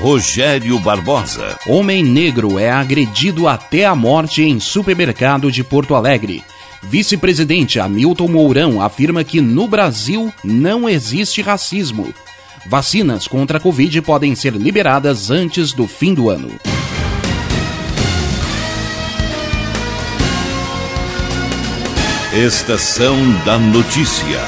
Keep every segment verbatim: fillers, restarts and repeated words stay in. Rogério Barbosa. Homem negro é agredido até a morte em supermercado de Porto Alegre. Vice-presidente Hamilton Mourão afirma que no Brasil não existe racismo. Vacinas contra a Covid podem ser liberadas antes do fim do ano. Estação da Notícia.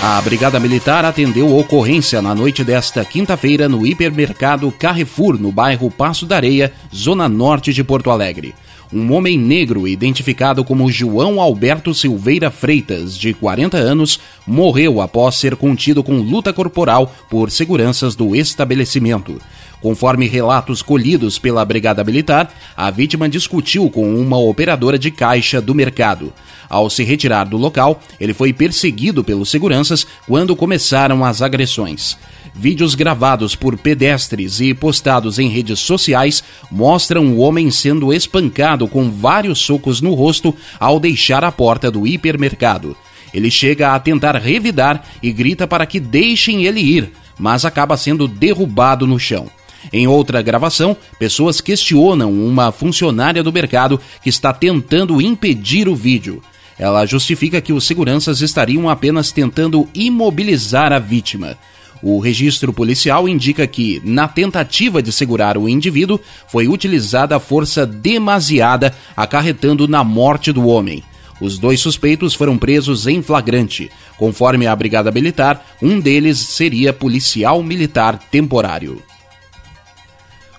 A Brigada Militar atendeu ocorrência na noite desta quinta-feira no hipermercado Carrefour, no bairro Passo da Areia, zona norte de Porto Alegre. Um homem negro identificado como João Alberto Silveira Freitas, de quarenta anos, morreu após ser contido com luta corporal por seguranças do estabelecimento. Conforme relatos colhidos pela Brigada Militar, a vítima discutiu com uma operadora de caixa do mercado. Ao se retirar do local, ele foi perseguido pelos seguranças quando começaram as agressões. Vídeos gravados por pedestres e postados em redes sociais mostram o homem sendo espancado com vários socos no rosto ao deixar a porta do hipermercado. Ele chega a tentar revidar e grita para que deixem ele ir, mas acaba sendo derrubado no chão. Em outra gravação, pessoas questionam uma funcionária do mercado que está tentando impedir o vídeo. Ela justifica que os seguranças estariam apenas tentando imobilizar a vítima. O registro policial indica que, na tentativa de segurar o indivíduo, foi utilizada força demasiada, acarretando na morte do homem. Os dois suspeitos foram presos em flagrante. Conforme a Brigada Militar, um deles seria policial militar temporário.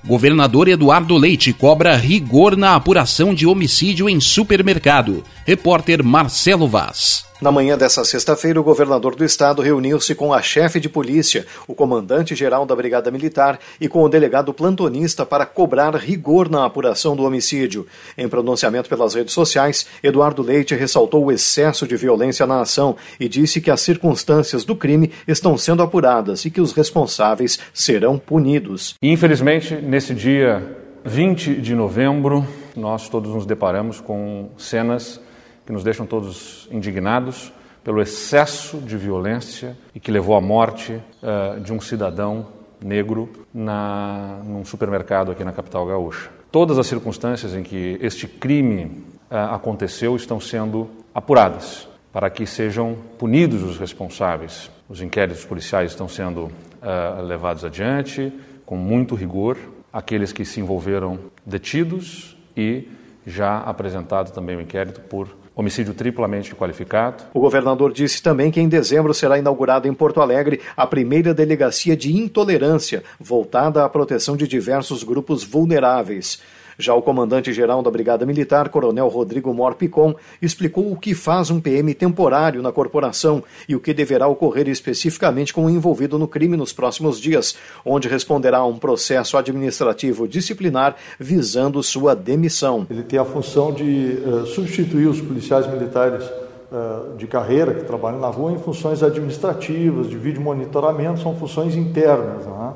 Governador Eduardo Leite cobra rigor na apuração de homicídio em supermercado. Repórter Marcelo Vaz. Na manhã dessa sexta-feira, o governador do estado reuniu-se com a chefe de polícia, o comandante-geral da Brigada Militar e com o delegado plantonista para cobrar rigor na apuração do homicídio. Em pronunciamento pelas redes sociais, Eduardo Leite ressaltou o excesso de violência na ação e disse que as circunstâncias do crime estão sendo apuradas e que os responsáveis serão punidos. Infelizmente, nesse dia vinte de novembro, nós todos nos deparamos com cenas que nos deixam todos indignados pelo excesso de violência e que levou à morte uh, de um cidadão negro na, num supermercado aqui na capital gaúcha. Todas as circunstâncias em que este crime uh, aconteceu estão sendo apuradas para que sejam punidos os responsáveis. Os inquéritos policiais estão sendo uh, levados adiante com muito rigor. Aqueles que se envolveram detidos e já apresentado também o inquérito por homicídio triplamente qualificado. O governador disse também que em dezembro será inaugurada em Porto Alegre a primeira delegacia de intolerância, voltada à proteção de diversos grupos vulneráveis. Já o comandante-geral da Brigada Militar, Coronel Rodrigo Mor Picon, explicou o que faz um P M temporário na corporação e o que deverá ocorrer especificamente com o envolvido no crime nos próximos dias, onde responderá a um processo administrativo disciplinar visando sua demissão. Ele tem a função de uh, substituir os policiais militares uh, de carreira que trabalham na rua em funções administrativas, de vídeo monitoramento, são funções internas, né?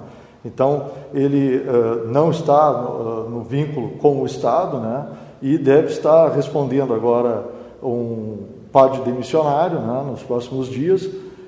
Então, ele uh, não está uh, no vínculo com o Estado, né, e deve estar respondendo agora um pedido demissionário, né, nos próximos dias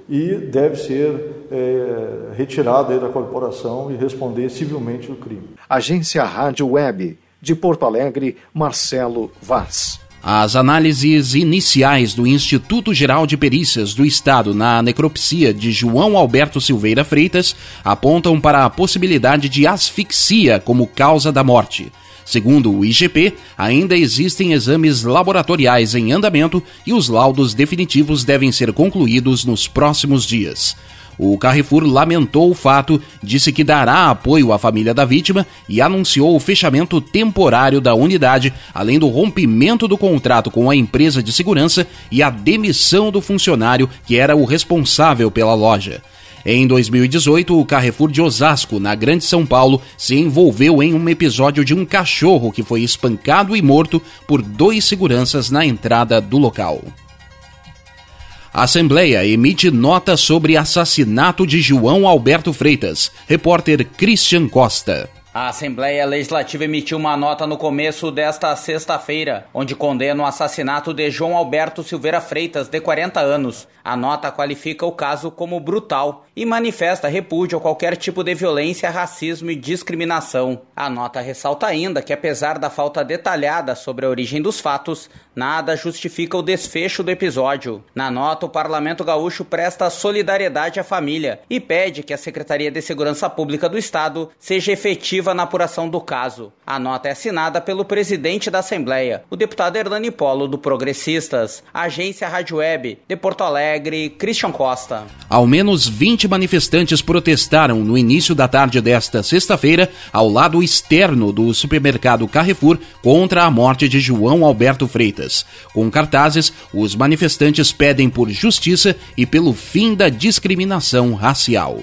e deve ser eh, retirado aí da corporação e responder civilmente o crime. Agência Rádio Web, de Porto Alegre, Marcelo Vaz. As análises iniciais do Instituto Geral de Perícias do Estado na necropsia de João Alberto Silveira Freitas apontam para a possibilidade de asfixia como causa da morte. Segundo o I G P, ainda existem exames laboratoriais em andamento e os laudos definitivos devem ser concluídos nos próximos dias. O Carrefour lamentou o fato, disse que dará apoio à família da vítima e anunciou o fechamento temporário da unidade, além do rompimento do contrato com a empresa de segurança e a demissão do funcionário que era o responsável pela loja. Em dois mil e dezoito, o Carrefour de Osasco, na Grande São Paulo, se envolveu em um episódio de um cachorro que foi espancado e morto por dois seguranças na entrada do local. A Assembleia emite nota sobre assassinato de João Alberto Freitas. Repórter Christian Costa. A Assembleia Legislativa emitiu uma nota no começo desta sexta-feira, onde condena o assassinato de João Alberto Silveira Freitas, de quarenta anos. A nota qualifica o caso como brutal e manifesta repúdio a qualquer tipo de violência, racismo e discriminação. A nota ressalta ainda que, apesar da falta detalhada sobre a origem dos fatos, nada justifica o desfecho do episódio. Na nota, o Parlamento Gaúcho presta solidariedade à família e pede que a Secretaria de Segurança Pública do Estado seja efetiva na apuração do caso. A nota é assinada pelo presidente da Assembleia, o deputado Hernani Polo, do Progressistas. Agência Rádio Web, de Porto Alegre, Christian Costa. Ao menos vinte manifestantes protestaram no início da tarde desta sexta-feira, ao lado externo do supermercado Carrefour, contra a morte de João Alberto Freitas. Com cartazes, os manifestantes pedem por justiça e pelo fim da discriminação racial.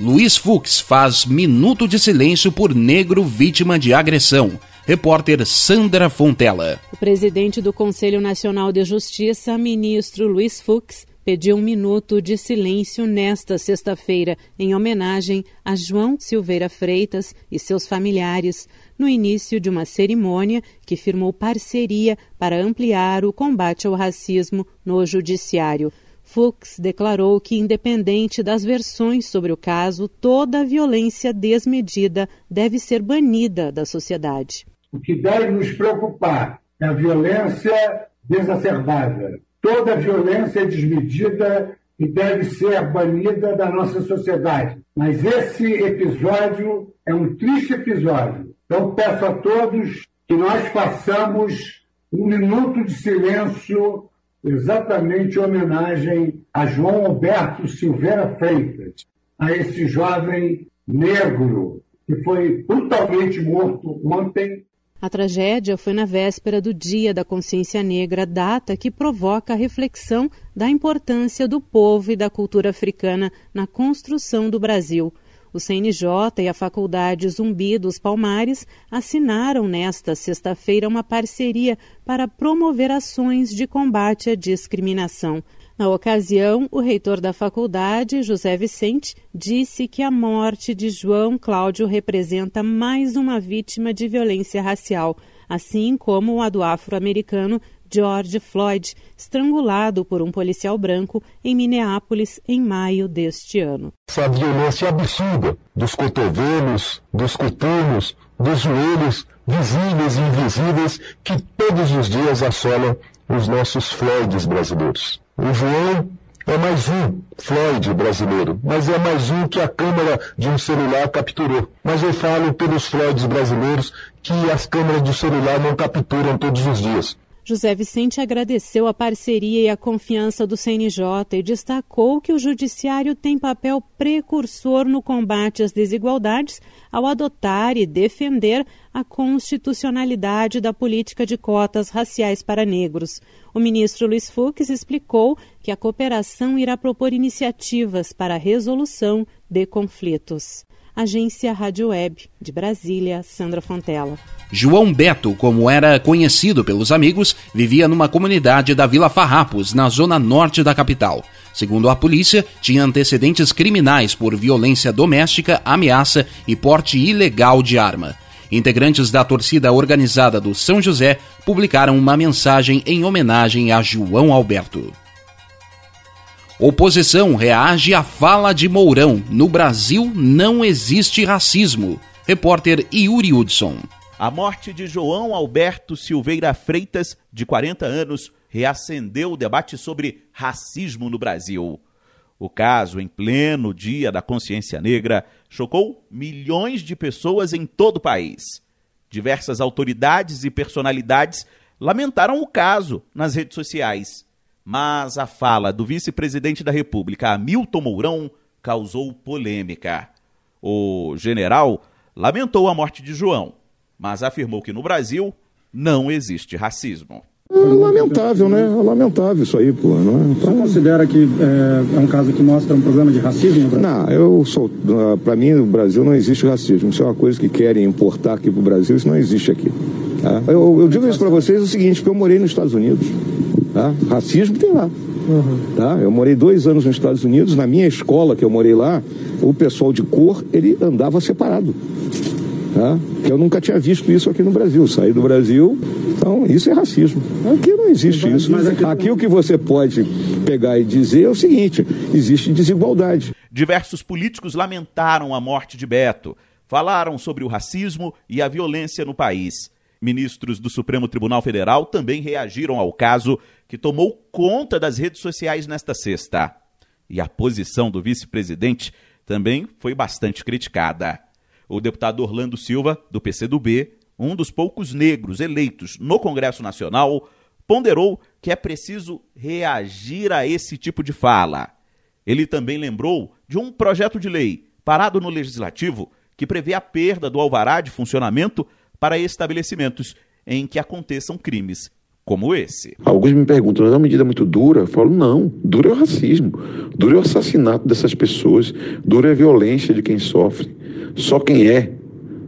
Luiz Fux faz minuto de silêncio por negro vítima de agressão. Repórter Sandra Fontela. O presidente do Conselho Nacional de Justiça, ministro Luiz Fux, pediu um minuto de silêncio nesta sexta-feira, em homenagem a João Silveira Freitas e seus familiares, no início de uma cerimônia que firmou parceria para ampliar o combate ao racismo no judiciário. Fux declarou que, independente das versões sobre o caso, toda a violência desmedida deve ser banida da sociedade. O que deve nos preocupar é a violência desacerbada. Toda a violência é desmedida e deve ser banida da nossa sociedade. Mas esse episódio é um triste episódio. Então peço a todos que nós façamos um minuto de silêncio exatamente em homenagem a João Alberto Silveira Freitas, a esse jovem negro que foi brutalmente morto ontem. A tragédia foi na véspera do Dia da Consciência Negra, data que provoca a reflexão da importância do povo e da cultura africana na construção do Brasil. O C N J e a Faculdade Zumbi dos Palmares assinaram nesta sexta-feira uma parceria para promover ações de combate à discriminação. Na ocasião, o reitor da faculdade, José Vicente, disse que a morte de João Cláudio representa mais uma vítima de violência racial, assim como a do afro-americano George Floyd, estrangulado por um policial branco em Minneapolis em maio deste ano. Essa violência absurda dos cotovelos, dos coturnos, dos joelhos, visíveis e invisíveis, que todos os dias assolam os nossos Floyds brasileiros. O João é mais um Floyd brasileiro, mas é mais um que a câmera de um celular capturou. Mas eu falo pelos Floyds brasileiros que as câmeras do celular não capturam todos os dias. José Vicente agradeceu a parceria e a confiança do C N J e destacou que o judiciário tem papel precursor no combate às desigualdades ao adotar e defender a constitucionalidade da política de cotas raciais para negros. O ministro Luiz Fux explicou que a cooperação irá propor iniciativas para a resolução de conflitos. Agência Rádio Web, de Brasília, Sandra Fontela. João Beto, como era conhecido pelos amigos, vivia numa comunidade da Vila Farrapos, na zona norte da capital. Segundo a polícia, tinha antecedentes criminais por violência doméstica, ameaça e porte ilegal de arma. Integrantes da torcida organizada do São José publicaram uma mensagem em homenagem a João Alberto. Oposição reage à fala de Mourão. No Brasil não existe racismo. Repórter Yuri Hudson. A morte de João Alberto Silveira Freitas, de quarenta anos, reacendeu o debate sobre racismo no Brasil. O caso, em pleno Dia da Consciência Negra, chocou milhões de pessoas em todo o país. Diversas autoridades e personalidades lamentaram o caso nas redes sociais. Mas a fala do vice-presidente da República, Hamilton Mourão, causou polêmica. O general lamentou a morte de João, mas afirmou que no Brasil não existe racismo. É lamentável, né? É lamentável isso aí, pô. Não é? Você considera que é, é um caso que mostra um problema de racismo no Brasil? Não, eu sou. Para mim, no Brasil não existe racismo. Isso é uma coisa que querem importar aqui para o Brasil, isso não existe aqui. Tá? Eu, eu digo isso para vocês o seguinte, porque eu morei nos Estados Unidos. Tá? Racismo tem lá. Uhum. Tá? Eu morei dois anos nos Estados Unidos. Na minha escola, que eu morei lá, o pessoal de cor, ele andava separado. Tá? Eu nunca tinha visto isso aqui no Brasil. Saí do Brasil, então isso é racismo. Aqui não existe isso. Aqui o que você pode pegar e dizer é o seguinte: existe desigualdade. Diversos políticos lamentaram a morte de Beto. Falaram sobre o racismo e a violência no país. Ministros do Supremo Tribunal Federal também reagiram ao caso, que tomou conta das redes sociais nesta sexta. E a posição do vice-presidente também foi bastante criticada. O deputado Orlando Silva, do P C do B, um dos poucos negros eleitos no Congresso Nacional, ponderou que é preciso reagir a esse tipo de fala. Ele também lembrou de um projeto de lei parado no Legislativo que prevê a perda do alvará de funcionamento para estabelecimentos em que aconteçam crimes como esse. Alguns me perguntam, mas é uma medida muito dura? Eu falo, não, dura é o racismo, dura é o assassinato dessas pessoas, dura é a violência de quem sofre. Só quem é,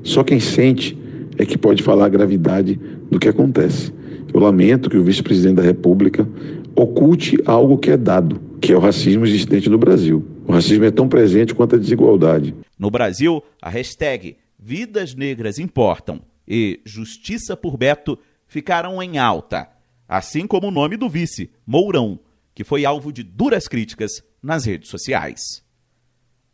só quem sente é que pode falar a gravidade do que acontece. Eu lamento que o vice-presidente da República oculte algo que é dado, que é o racismo existente no Brasil. O racismo é tão presente quanto a desigualdade. No Brasil, a hashtag Vidas Negras Importam e Justiça por Beto ficaram em alta, assim como o nome do vice, Mourão, que foi alvo de duras críticas nas redes sociais.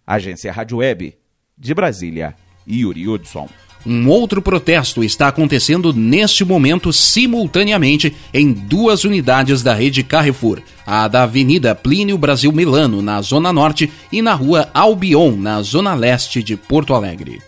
Agência Rádio Web, de Brasília, Yuri Hudson. Um outro protesto está acontecendo neste momento simultaneamente em duas unidades da rede Carrefour, a da Avenida Plínio Brasil Milano, na Zona Norte, e na Rua Albion, na Zona Leste de Porto Alegre.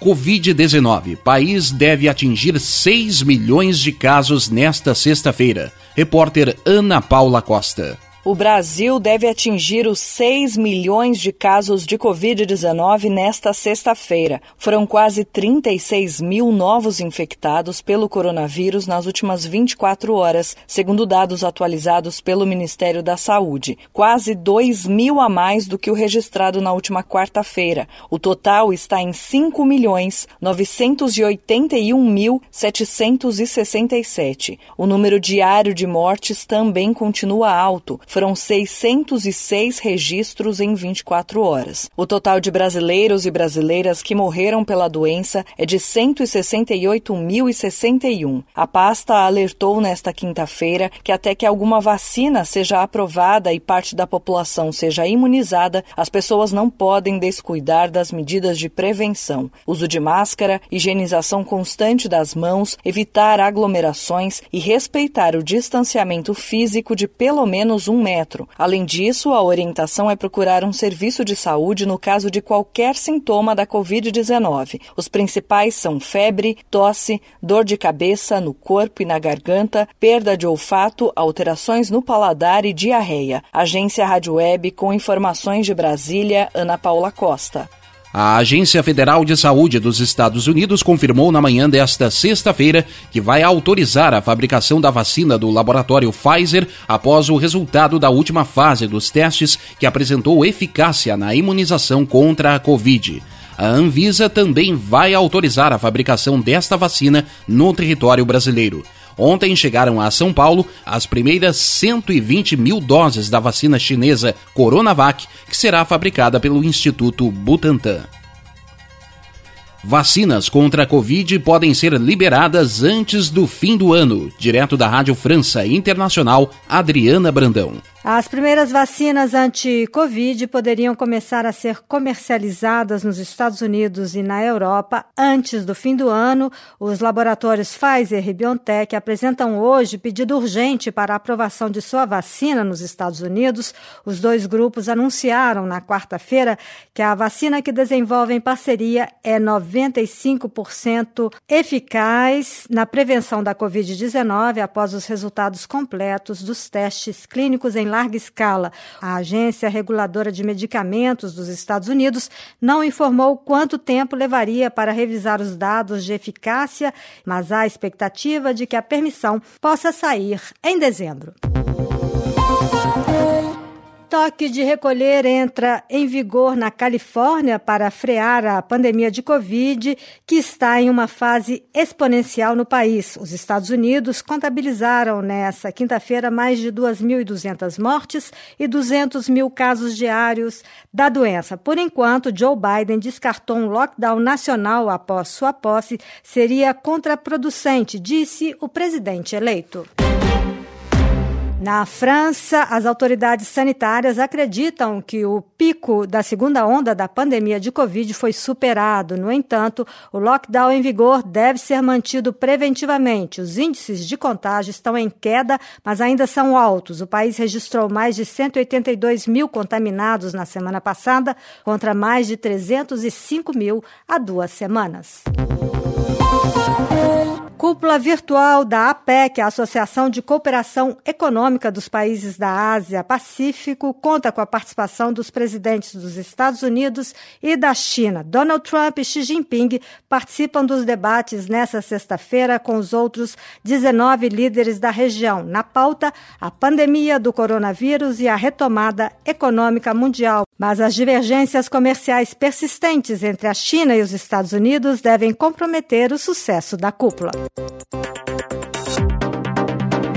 covid dezenove. País deve atingir seis milhões de casos nesta sexta-feira. Repórter Ana Paula Costa. O Brasil deve atingir os seis milhões de casos de covid dezenove nesta sexta-feira. Foram quase trinta e seis mil novos infectados pelo coronavírus nas últimas vinte e quatro horas, segundo dados atualizados pelo Ministério da Saúde. Quase dois mil a mais do que o registrado na última quarta-feira. O total está em cinco milhões, novecentos e oitenta e um mil, setecentos e sessenta e sete. O número diário de mortes também continua alto. Foram seiscentos e seis registros em vinte e quatro horas. O total de brasileiros e brasileiras que morreram pela doença é de cento e sessenta e oito mil e sessenta e um. A pasta alertou nesta quinta-feira que até que alguma vacina seja aprovada e parte da população seja imunizada, as pessoas não podem descuidar das medidas de prevenção. Uso de máscara, higienização constante das mãos, evitar aglomerações e respeitar o distanciamento físico de pelo menos um metro. Além disso, a orientação é procurar um serviço de saúde no caso de qualquer sintoma da covid dezenove. Os principais são febre, tosse, dor de cabeça no corpo e na garganta, perda de olfato, alterações no paladar e diarreia. Agência Rádio Web, com informações de Brasília, Ana Paula Costa. A Agência Federal de Saúde dos Estados Unidos confirmou na manhã desta sexta-feira que vai autorizar a fabricação da vacina do laboratório Pfizer após o resultado da última fase dos testes que apresentou eficácia na imunização contra a Covid. A Anvisa também vai autorizar a fabricação desta vacina no território brasileiro. Ontem chegaram a São Paulo as primeiras cento e vinte mil doses da vacina chinesa Coronavac, que será fabricada pelo Instituto Butantan. Vacinas contra a Covid podem ser liberadas antes do fim do ano. Direto da Rádio França Internacional, Adriana Brandão. As primeiras vacinas anti-Covid poderiam começar a ser comercializadas nos Estados Unidos e na Europa antes do fim do ano. Os laboratórios Pfizer e BioNTech apresentam hoje pedido urgente para a aprovação de sua vacina nos Estados Unidos. Os dois grupos anunciaram na quarta-feira que a vacina que desenvolvem parceria é noventa e cinco por cento eficaz na prevenção da covid dezenove após os resultados completos dos testes clínicos em larga escala. A Agência Reguladora de Medicamentos dos Estados Unidos não informou quanto tempo levaria para revisar os dados de eficácia, mas há expectativa de que a permissão possa sair em dezembro. toque de recolher entra em vigor na Califórnia para frear a pandemia de Covid, que está em uma fase exponencial no país. Os Estados Unidos contabilizaram nessa quinta-feira mais de duas mil e duzentas mortes e duzentos mil casos diários da doença. Por enquanto, Joe Biden descartou um lockdown nacional após sua posse. Seria contraproducente, disse o presidente eleito. Na França, as autoridades sanitárias acreditam que o pico da segunda onda da pandemia de Covid foi superado. No entanto, o lockdown em vigor deve ser mantido preventivamente. Os índices de contágio estão em queda, mas ainda são altos. O país registrou mais de cento e oitenta e dois mil contaminados na semana passada, contra mais de trezentos e cinco mil há duas semanas. Cúpula virtual da APEC, a Associação de Cooperação Econômica dos Países da Ásia-Pacífico, conta com a participação dos presidentes dos Estados Unidos e da China. Donald Trump e Xi Jinping participam dos debates nesta sexta-feira com os outros dezenove líderes da região. Na pauta, a pandemia do coronavírus e a retomada econômica mundial. Mas as divergências comerciais persistentes entre a China e os Estados Unidos devem comprometer o sucesso da cúpula.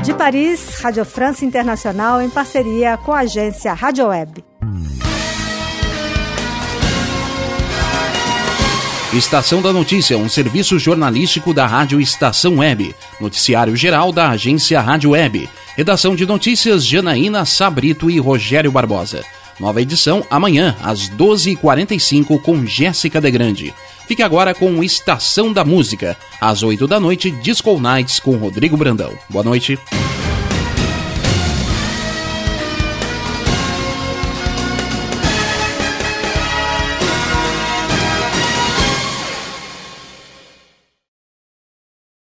De Paris, Rádio França Internacional em parceria com a agência Rádio Web. Estação da Notícia, um serviço jornalístico da Rádio Estação Web. Noticiário geral da agência Rádio Web. Redação de notícias Janaína Sabrito e Rogério Barbosa. Nova edição amanhã, às doze e quarenta e cinco, com Jéssica De Grande. Fique agora com Estação da Música, às oito da noite, Disco Nights com Rodrigo Brandão. Boa noite.